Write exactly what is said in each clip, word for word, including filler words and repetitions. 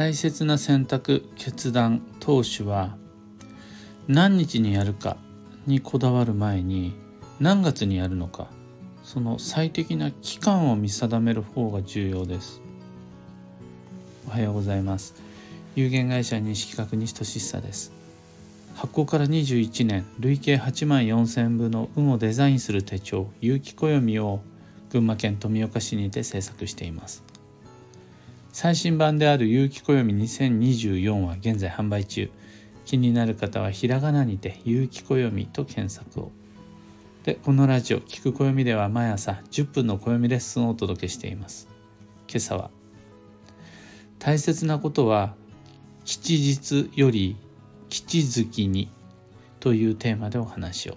大切な選択、決断、投資は何日にやるかにこだわる前に何月にやるのか、その最適な期間を見定める方が重要です。おはようございます。有限会社西企画西俊久です。発行からにじゅういちねん、累計はちまんよんせんぶの運をデザインする手帳有機暦を群馬県富岡市にて制作しています。最新版である有機暦にせんにじゅうよんは現在販売中。気になる方はひらがなにて有機暦と検索を。で、このラジオ聞く暦では毎朝じゅっぷんの暦レッスンをお届けしています。今朝は、大切なことは吉日より吉月にというテーマでお話を。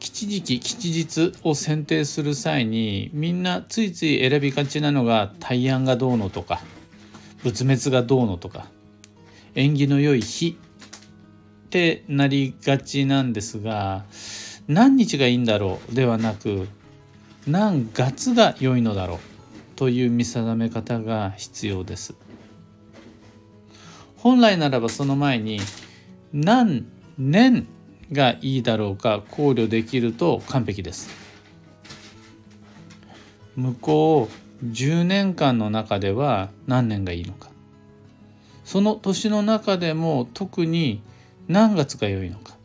吉時期吉日を選定する際に、みんなついつい選びがちなのが大安がどうのとか、仏滅がどうのとか、縁起の良い日ってなりがちなんですが、何日がいいんだろうではなく、何月が良いのだろうという見定め方が必要です。本来ならばその前に何年がいいだろうか考慮できると完璧です。向こうじゅうねんかんの中では何年がいいのか、その年の中でも特に何月が良いのか、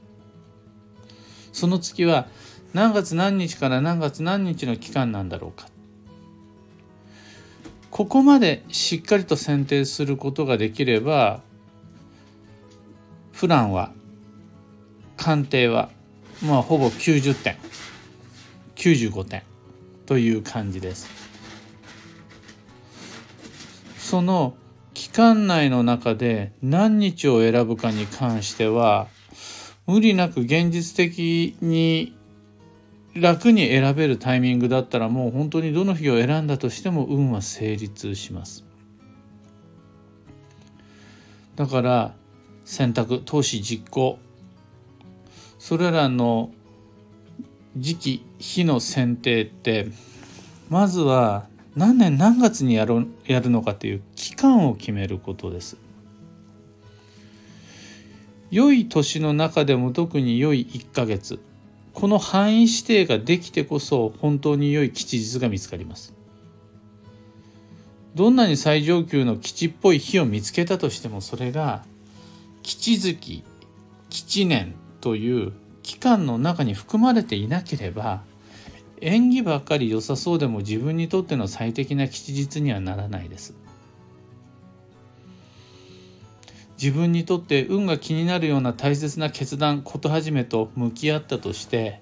その月は何月何日から何月何日の期間なんだろうか、ここまでしっかりと選定することができれば、プランは鑑定は、まあ、ほぼきゅうじゅってん、きゅうじゅうごてんという感じです。その期間内の中で何日を選ぶかに関しては、無理なく現実的に楽に選べるタイミングだったら、もう本当にどの日を選んだとしても運は成立します。だから選択、投資、実行、それらの時期、日の選定って、まずは何年何月にやろ、やるのかという期間を決めることです。良い年の中でも特に良いいっかげつ、この範囲指定ができてこそ本当に良い吉日が見つかります。どんなに最上級の吉っぽい日を見つけたとしても、それが吉月、吉年という期間の中に含まれていなければ、縁起ばかり良さそうでも自分にとっての最適な吉日にはならないです。自分にとって運が気になるような大切な決断、こと始めと向き合ったとして、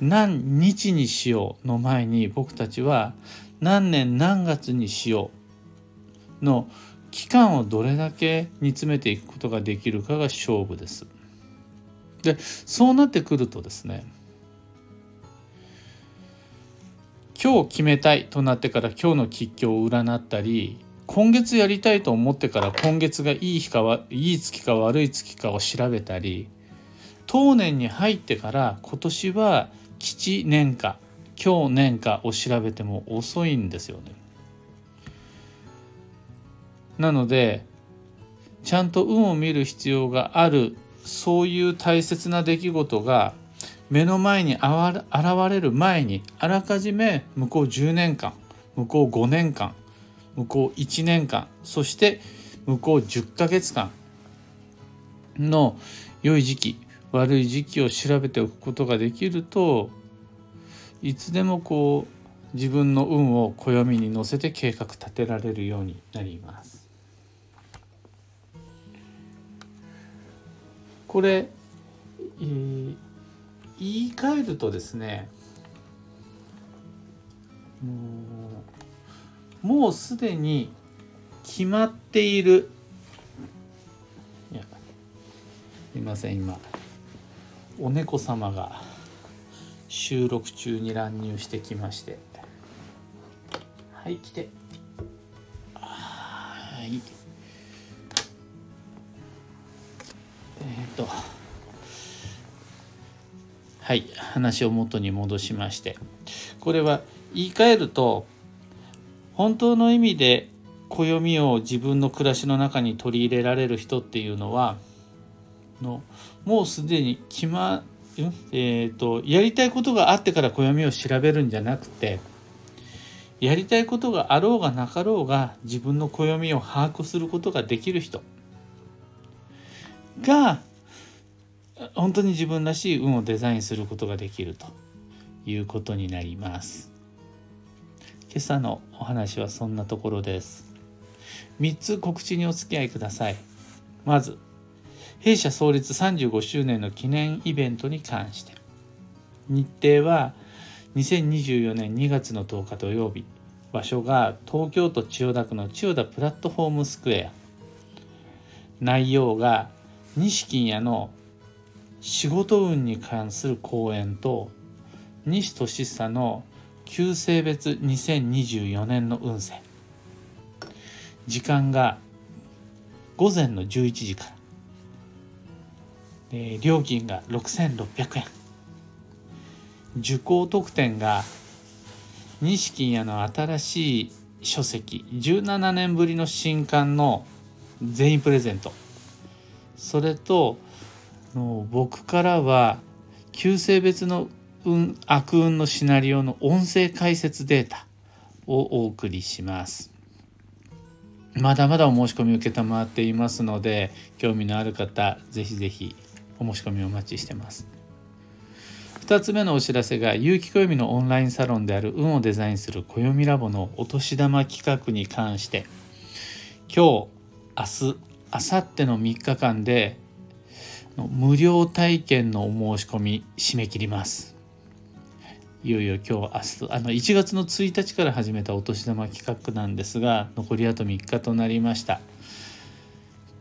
何日にしようの前に、僕たちは何年何月にしようの期間をどれだけ煮詰めていくことができるかが勝負です。で、そうなってくるとですね、今日決めたいとなってから今日の吉凶を占ったり、今月やりたいと思ってから今月がいい日かいい月か悪い月かを調べたり、当年に入ってから今年は吉年か凶年かを調べても遅いんですよね。なので、ちゃんと運を見る必要がある、そういう大切な出来事が目の前にあ現れる前に、あらかじめ向こうじゅうねんかん、向こうごねんかん、向こういちねんかん、そして向こうじゅっかげつかんの良い時期、悪い時期を調べておくことができると、いつでもこう自分の運を暦に乗せて計画立てられるようになります。これ、えー、言い換えるとですね、もう、もうすでに決まっている、いや、すいません、今お猫様が収録中に乱入してきまして、はい、来て、はい、はい、話を元に戻しまして、これは言い換えると、本当の意味で暦を自分の暮らしの中に取り入れられる人っていうのはのもうすでに決ま、えーと、やりたいことがあってから暦を調べるんじゃなくて、やりたいことがあろうがなかろうが自分の暦を把握することができる人が本当に自分らしい運をデザインすることができるということになります。今朝のお話はそんなところです。みっつ告知にお付き合いください。まず、弊社創立さんじゅうごしゅうねんの記念イベントに関して、日程はにせんにじゅうよねんにがつのとおか土曜日、場所が東京都千代田区の千代田プラットフォームスクエア、内容が西金谷の仕事運に関する講演と西俊久の旧性別にせんにじゅうよねんの運勢、時間が午前のじゅういちじから、えー、料金がろくせんろっぴゃくえん、受講特典が西金谷の新しい書籍じゅうななねんぶりの新刊の全員プレゼント、それと僕からは旧性別の運悪運のシナリオの音声解説データをお送りします。まだまだお申し込みを受けたまっていますので、興味のある方ぜひぜひお申し込みお待ちしてます。ふたつめのお知らせが、有機暦のオンラインサロンである運をデザインする暦ラボのお年玉企画に関して、今日、明日、あさってのみっかかんで無料体験のお申し込み締め切ります。いよいよ今日、明日、あのいちがつのついたちから始めたお年玉企画なんですが、残りあとみっかとなりました。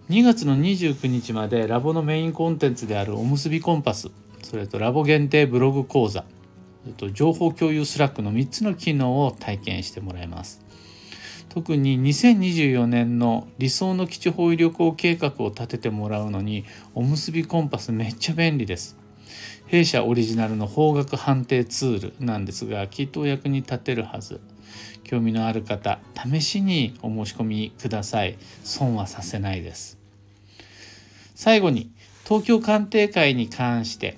にがつのにじゅうくにちまでラボのメインコンテンツであるおむすびコンパス、それとラボ限定ブログ講座、情報共有スラックのみっつの機能を体験してもらいます。特ににせんにじゅうよねんの理想の基地方位旅行計画を立ててもらうのにおむすびコンパスめっちゃ便利です。弊社オリジナルの方角判定ツールなんですが、きっとお役に立てるはず。興味のある方、試しにお申し込みください。損はさせないです。最後に東京鑑定会に関して、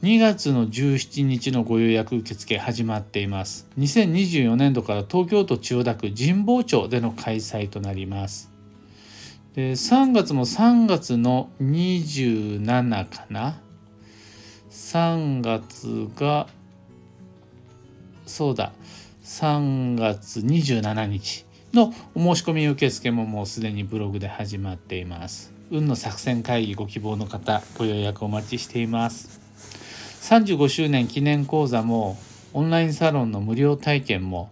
にがつのじゅうしちにちのご予約受付始まっています。にせんにじゅうよねんどから東京都千代田区神保町での開催となります。で、さんがつもさんがつのにじゅうしちかな。さんがつが、そうだ、さんがつにじゅうしちにちのお申し込み受付ももうすでにブログで始まっています。運の作戦会議ご希望の方、ご予約お待ちしています。さんじゅうごしゅうねん記念講座もオンラインサロンの無料体験も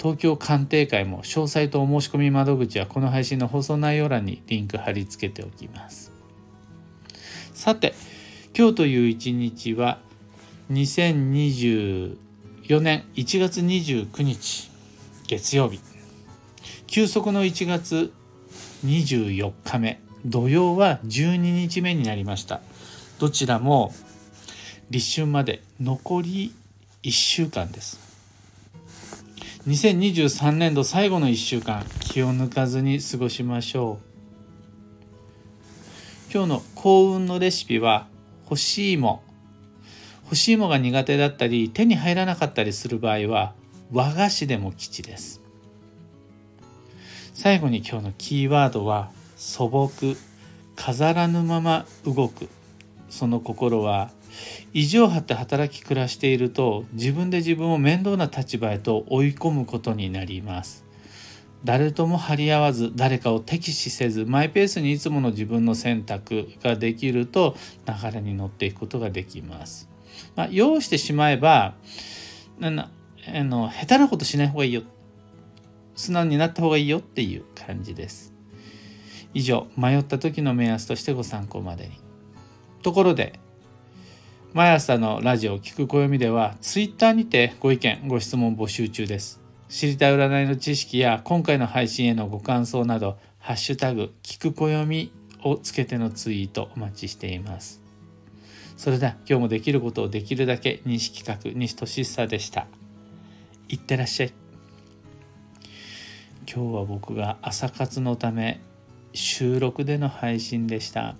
東京鑑定会も、詳細とお申し込み窓口はこの配信の放送内容欄にリンク貼り付けておきます。さて、今日という一日はにせんにじゅうよねんいちがつにじゅうくにち月曜日、休息のいちがつにじゅうよっかめ土曜はじゅうににちめになりました。どちらも立春まで残りいっしゅうかんです。にせんにじゅうさんねんど最後のいっしゅうかん、気を抜かずに過ごしましょう。今日の幸運のレシピは干し芋。干し芋が苦手だったり手に入らなかったりする場合は和菓子でも吉です。最後に今日のキーワードは素朴、飾らぬまま動く。その心は、意地を張って働き暮らしていると自分で自分を面倒な立場へと追い込むことになります。誰とも張り合わず、誰かを敵視せず、マイペースにいつもの自分の選択ができると流れに乗っていくことができます。まあ、要してしまえばななあの下手なことしない方がいいよ、素直になった方がいいよっていう感じです。以上、迷った時の目安としてご参考までに。ところで、毎朝のラジオ聞く暦ではツイッターにてご意見ご質問募集中です。知りたい占いの知識や今回の配信へのご感想など、ハッシュタグ聞く暦をつけてのツイートお待ちしています。それでは、今日もできることをできるだけ。西企画、西俊久でした。いってらっしゃい。今日は僕が朝活のため収録での配信でした。